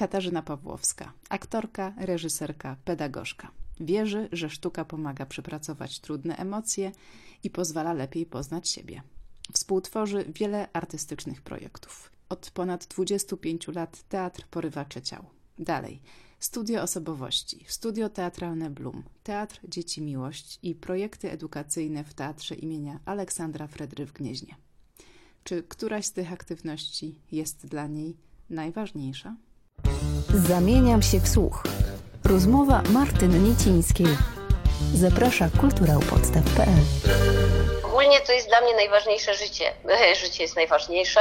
Katarzyna Pawłowska, aktorka, reżyserka, pedagogzka. Wierzy, że sztuka pomaga przepracować trudne emocje i pozwala lepiej poznać siebie. Współtworzy wiele artystycznych projektów. Od ponad 25 lat teatr Porywacze Ciał. Dalej, Studio Osobowości, Studio Teatralne Blum, Teatr Dzieci Miłość i projekty edukacyjne w Teatrze imienia Aleksandra Fredry w Gnieźnie. Czy któraś z tych aktywności jest dla niej najważniejsza? Zamieniam się w słuch. Rozmowa Martyny Niecińskiej. Zaprasza kulturaupodstaw.pl. Ogólnie to jest dla mnie najważniejsze życie. Życie jest najważniejsze.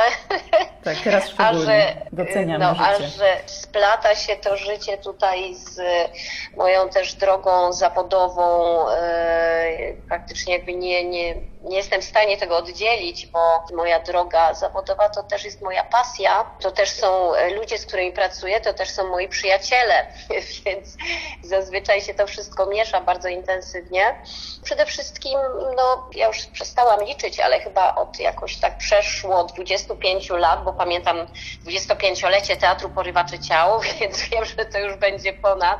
Tak, teraz szczególnie doceniam życie. A że splata się to życie tutaj z moją też drogą zawodową. Praktycznie jakby nie jestem w stanie tego oddzielić, bo moja droga zawodowa to też jest moja pasja. To też są ludzie, z którymi pracuję, to też są moi przyjaciele, więc zazwyczaj się to wszystko miesza bardzo intensywnie. Przede wszystkim, ja już przestałam liczyć, ale chyba od jakoś tak przeszło 25 lat, bo pamiętam 25-lecie Teatru Porywacze Ciał, więc wiem, że to już będzie ponad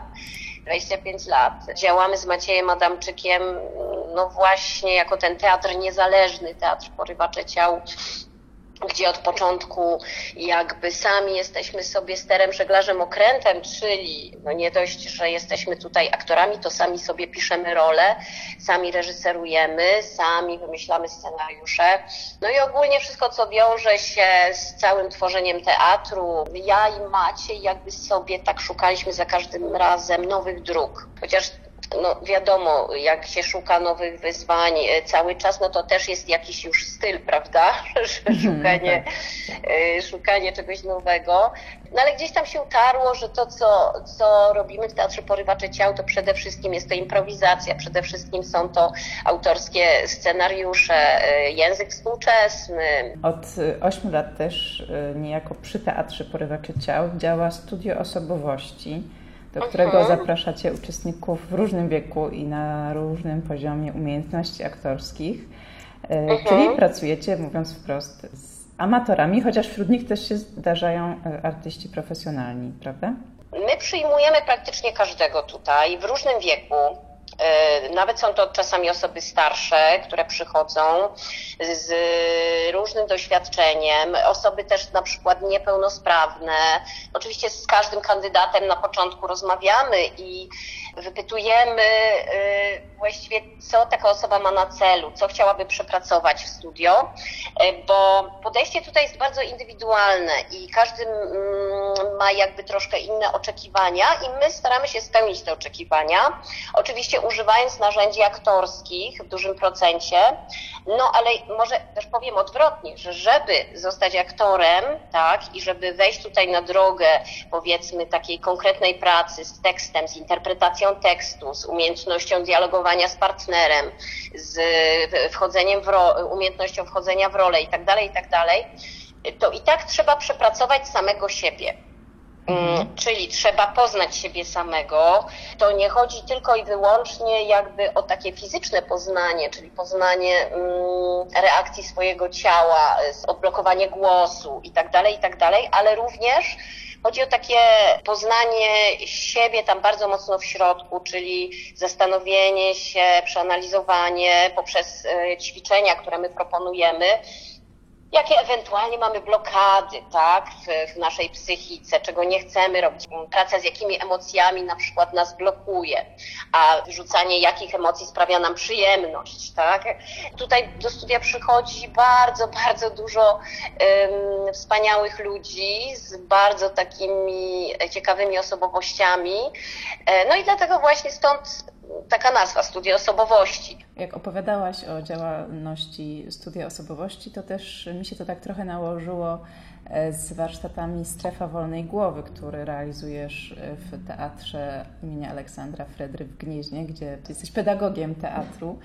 25 lat. Działamy z Maciejem Adamczykiem, właśnie jako ten teatr niezależny, Teatr Porywacze Ciał, gdzie od początku jakby sami jesteśmy sobie sterem, żeglarzem, okrętem, czyli nie dość, że jesteśmy tutaj aktorami, to sami sobie piszemy role, sami reżyserujemy, sami wymyślamy scenariusze. I ogólnie wszystko, co wiąże się z całym tworzeniem teatru. Ja i Maciej jakby sobie tak szukaliśmy za każdym razem nowych dróg. Chociaż wiadomo, jak się szuka nowych wyzwań cały czas, to też jest jakiś już styl, prawda? Szukanie czegoś nowego. Ale gdzieś tam się utarło, że to, co robimy w Teatrze Porywacze Ciał, to przede wszystkim jest to improwizacja, przede wszystkim są to autorskie scenariusze, język współczesny. Od 8 lat też niejako przy Teatrze Porywacze Ciał działa Studio Osobowości, do którego zapraszacie uczestników w różnym wieku i na różnym poziomie umiejętności aktorskich. Czyli pracujecie, mówiąc wprost, z amatorami, chociaż wśród nich też się zdarzają artyści profesjonalni, prawda? My przyjmujemy praktycznie każdego tutaj, w różnym wieku. Nawet są to czasami osoby starsze, które przychodzą z różnym doświadczeniem, osoby też na przykład niepełnosprawne. Oczywiście z każdym kandydatem na początku rozmawiamy i wypytujemy właściwie, co taka osoba ma na celu, co chciałaby przepracować w studio, bo podejście tutaj jest bardzo indywidualne i każdy ma jakby troszkę inne oczekiwania i my staramy się spełnić te oczekiwania. Oczywiście używając narzędzi aktorskich w dużym procencie, ale może też powiem odwrotnie, że żeby zostać aktorem, tak, i żeby wejść tutaj na drogę, powiedzmy, takiej konkretnej pracy z tekstem, z interpretacją tekstu, z umiejętnością dialogowania z partnerem, z wchodzeniem umiejętnością wchodzenia w rolę i tak dalej, to i tak trzeba przepracować samego siebie. Czyli trzeba poznać siebie samego. To nie chodzi tylko i wyłącznie jakby o takie fizyczne poznanie, czyli poznanie reakcji swojego ciała, odblokowanie głosu i tak dalej, ale również chodzi o takie poznanie siebie tam bardzo mocno w środku, czyli zastanowienie się, przeanalizowanie poprzez ćwiczenia, które my proponujemy, jakie ewentualnie mamy blokady, tak, w naszej psychice, czego nie chcemy robić. Praca z jakimi emocjami na przykład nas blokuje, a wyrzucanie jakich emocji sprawia nam przyjemność, tak. Tutaj do studia przychodzi bardzo, bardzo dużo wspaniałych ludzi z bardzo takimi ciekawymi osobowościami. I dlatego właśnie stąd taka nazwa, Studio Osobowości. Jak opowiadałaś o działalności Studia Osobowości, to też mi się to tak trochę nałożyło z warsztatami Strefa Wolnej Głowy, które realizujesz w Teatrze imienia Aleksandra Fredry w Gnieźnie, gdzie jesteś pedagogiem teatru.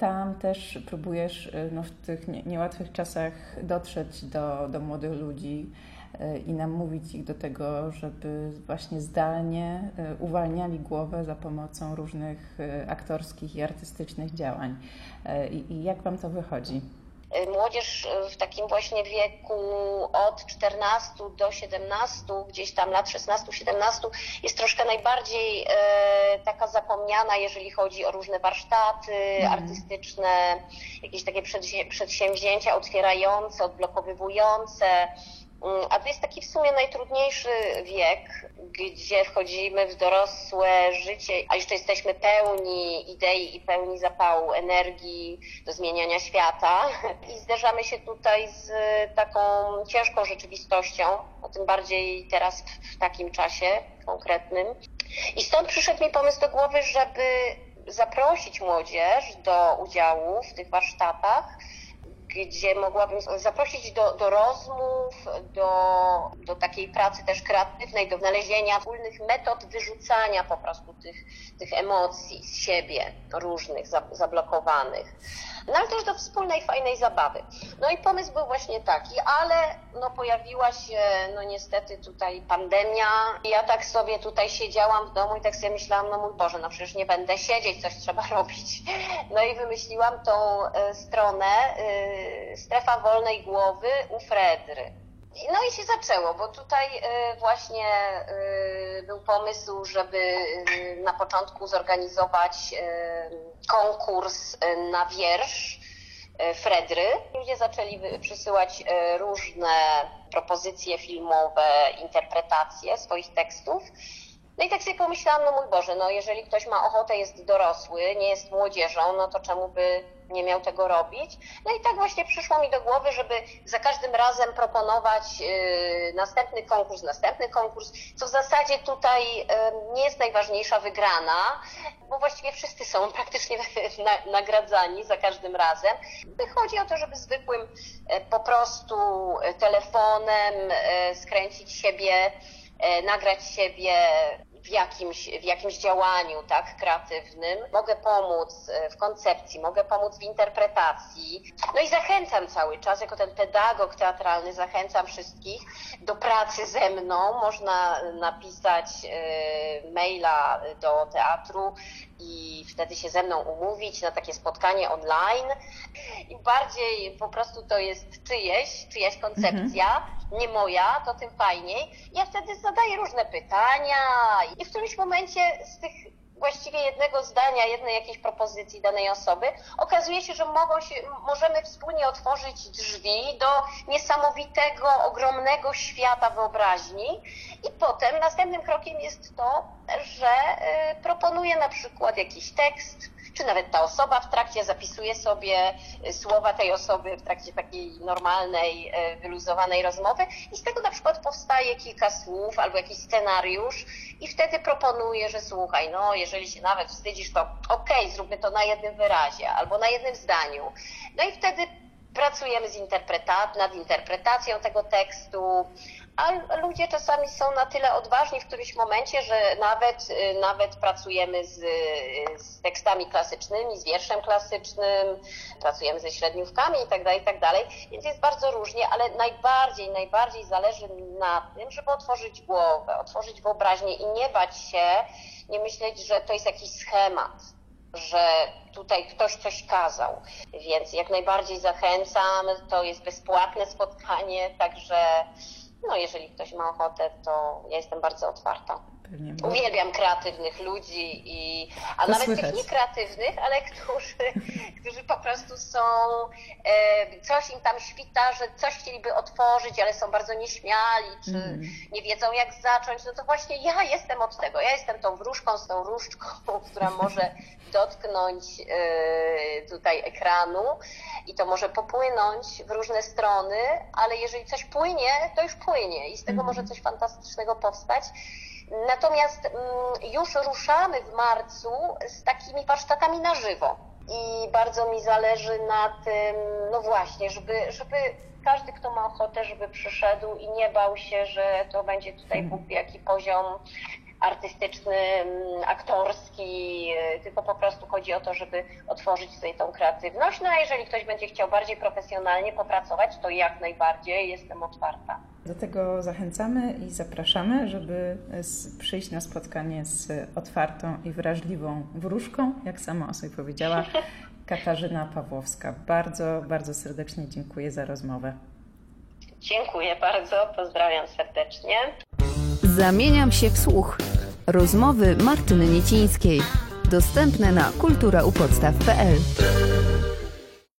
Tam też próbujesz w tych niełatwych czasach dotrzeć do młodych ludzi i namówić ich do tego, żeby właśnie zdalnie uwalniali głowę za pomocą różnych aktorskich i artystycznych działań. I jak Wam to wychodzi? Młodzież w takim właśnie wieku od 14 do 17, gdzieś tam lat 16-17 jest troszkę najbardziej taka zapomniana, jeżeli chodzi o różne warsztaty artystyczne, jakieś takie przedsięwzięcia otwierające, odblokowywujące. A to jest taki w sumie najtrudniejszy wiek, gdzie wchodzimy w dorosłe życie, a jeszcze jesteśmy pełni idei i pełni zapału, energii do zmieniania świata i zderzamy się tutaj z taką ciężką rzeczywistością, a tym bardziej teraz w takim czasie konkretnym. I stąd przyszedł mi pomysł do głowy, żeby zaprosić młodzież do udziału w tych warsztatach, gdzie mogłabym zaprosić do rozmów, do takiej pracy też kreatywnej, do znalezienia wspólnych metod wyrzucania po prostu tych emocji z siebie, różnych, zablokowanych. No ale też do wspólnej, fajnej zabawy. No i pomysł był właśnie taki, ale no pojawiła się niestety tutaj pandemia. Ja tak sobie tutaj siedziałam w domu i tak sobie myślałam, no mój Boże, no przecież nie będę siedzieć, coś trzeba robić. No i wymyśliłam tą stronę Strefa Wolnej Głowy u Fredry. No i się zaczęło, bo tutaj właśnie był pomysł, żeby na początku zorganizować konkurs na wiersz Fredry. Ludzie zaczęli przysyłać różne propozycje filmowe, interpretacje swoich tekstów. No i tak sobie pomyślałam, no mój Boże, no jeżeli ktoś ma ochotę, jest dorosły, nie jest młodzieżą, no to czemu by nie miał tego robić? No i tak właśnie przyszło mi do głowy, żeby za każdym razem proponować następny konkurs, co w zasadzie tutaj nie jest najważniejsza wygrana, bo właściwie wszyscy są praktycznie nagradzani za każdym razem. Chodzi o to, żeby zwykłym po prostu telefonem skręcić siebie, nagrać siebie w jakimś działaniu, tak, kreatywnym. Mogę pomóc w koncepcji, mogę pomóc w interpretacji. No i zachęcam cały czas, jako ten pedagog teatralny, zachęcam wszystkich do pracy ze mną. Można napisać maila do teatru i wtedy się ze mną umówić na takie spotkanie online. Im bardziej po prostu to jest czyjaś koncepcja, nie moja, to tym fajniej. Ja wtedy zadaję różne pytania i w którymś momencie z tych właściwie jednego zdania, jednej jakiejś propozycji danej osoby okazuje się, że możemy wspólnie otworzyć drzwi do niesamowitego, ogromnego świata wyobraźni. I potem następnym krokiem jest to, że proponuję na przykład jakiś tekst, czy nawet ta osoba w trakcie zapisuje sobie słowa tej osoby w trakcie takiej normalnej, wyluzowanej rozmowy i z tego na przykład powstaje kilka słów albo jakiś scenariusz i wtedy proponuję, że słuchaj, no jeżeli się nawet wstydzisz, to okej, zróbmy to na jednym wyrazie albo na jednym zdaniu. No i wtedy pracujemy nad interpretacją tego tekstu, a ludzie czasami są na tyle odważni w którymś momencie, że nawet pracujemy z tekstami klasycznymi, z wierszem klasycznym, pracujemy ze średniówkami itd., więc jest bardzo różnie, ale najbardziej zależy na tym, żeby otworzyć głowę, otworzyć wyobraźnię i nie bać się, nie myśleć, że to jest jakiś schemat, że tutaj ktoś coś kazał, więc jak najbardziej zachęcam, to jest bezpłatne spotkanie, także jeżeli ktoś ma ochotę, to ja jestem bardzo otwarta. Uwielbiam kreatywnych ludzi, a to nawet słychać. Tych niekreatywnych, ale którzy po prostu są, coś im tam świta, że coś chcieliby otworzyć, ale są bardzo nieśmiali, czy nie wiedzą jak zacząć, no to właśnie ja jestem od tego, ja jestem tą wróżką z tą różdżką, która może dotknąć tutaj ekranu i to może popłynąć w różne strony, ale jeżeli coś płynie, to już płynie i z tego może coś fantastycznego powstać. Natomiast już ruszamy w marcu z takimi warsztatami na żywo i bardzo mi zależy na tym, no właśnie, żeby każdy, kto ma ochotę, żeby przyszedł i nie bał się, że to będzie tutaj Bóg wie jaki poziom artystyczny, aktorski, tylko po prostu chodzi o to, żeby otworzyć sobie tą kreatywność. No a jeżeli ktoś będzie chciał bardziej profesjonalnie popracować, to jak najbardziej jestem otwarta. Dlatego zachęcamy i zapraszamy, żeby przyjść na spotkanie z otwartą i wrażliwą wróżką, jak sama o sobie powiedziała, Katarzyna Pawłowska. Bardzo, bardzo serdecznie dziękuję za rozmowę. Dziękuję bardzo, pozdrawiam serdecznie. Zamieniam się w słuch. Rozmowy Martyny Niecińskiej. Dostępne na kulturaupodstaw.pl.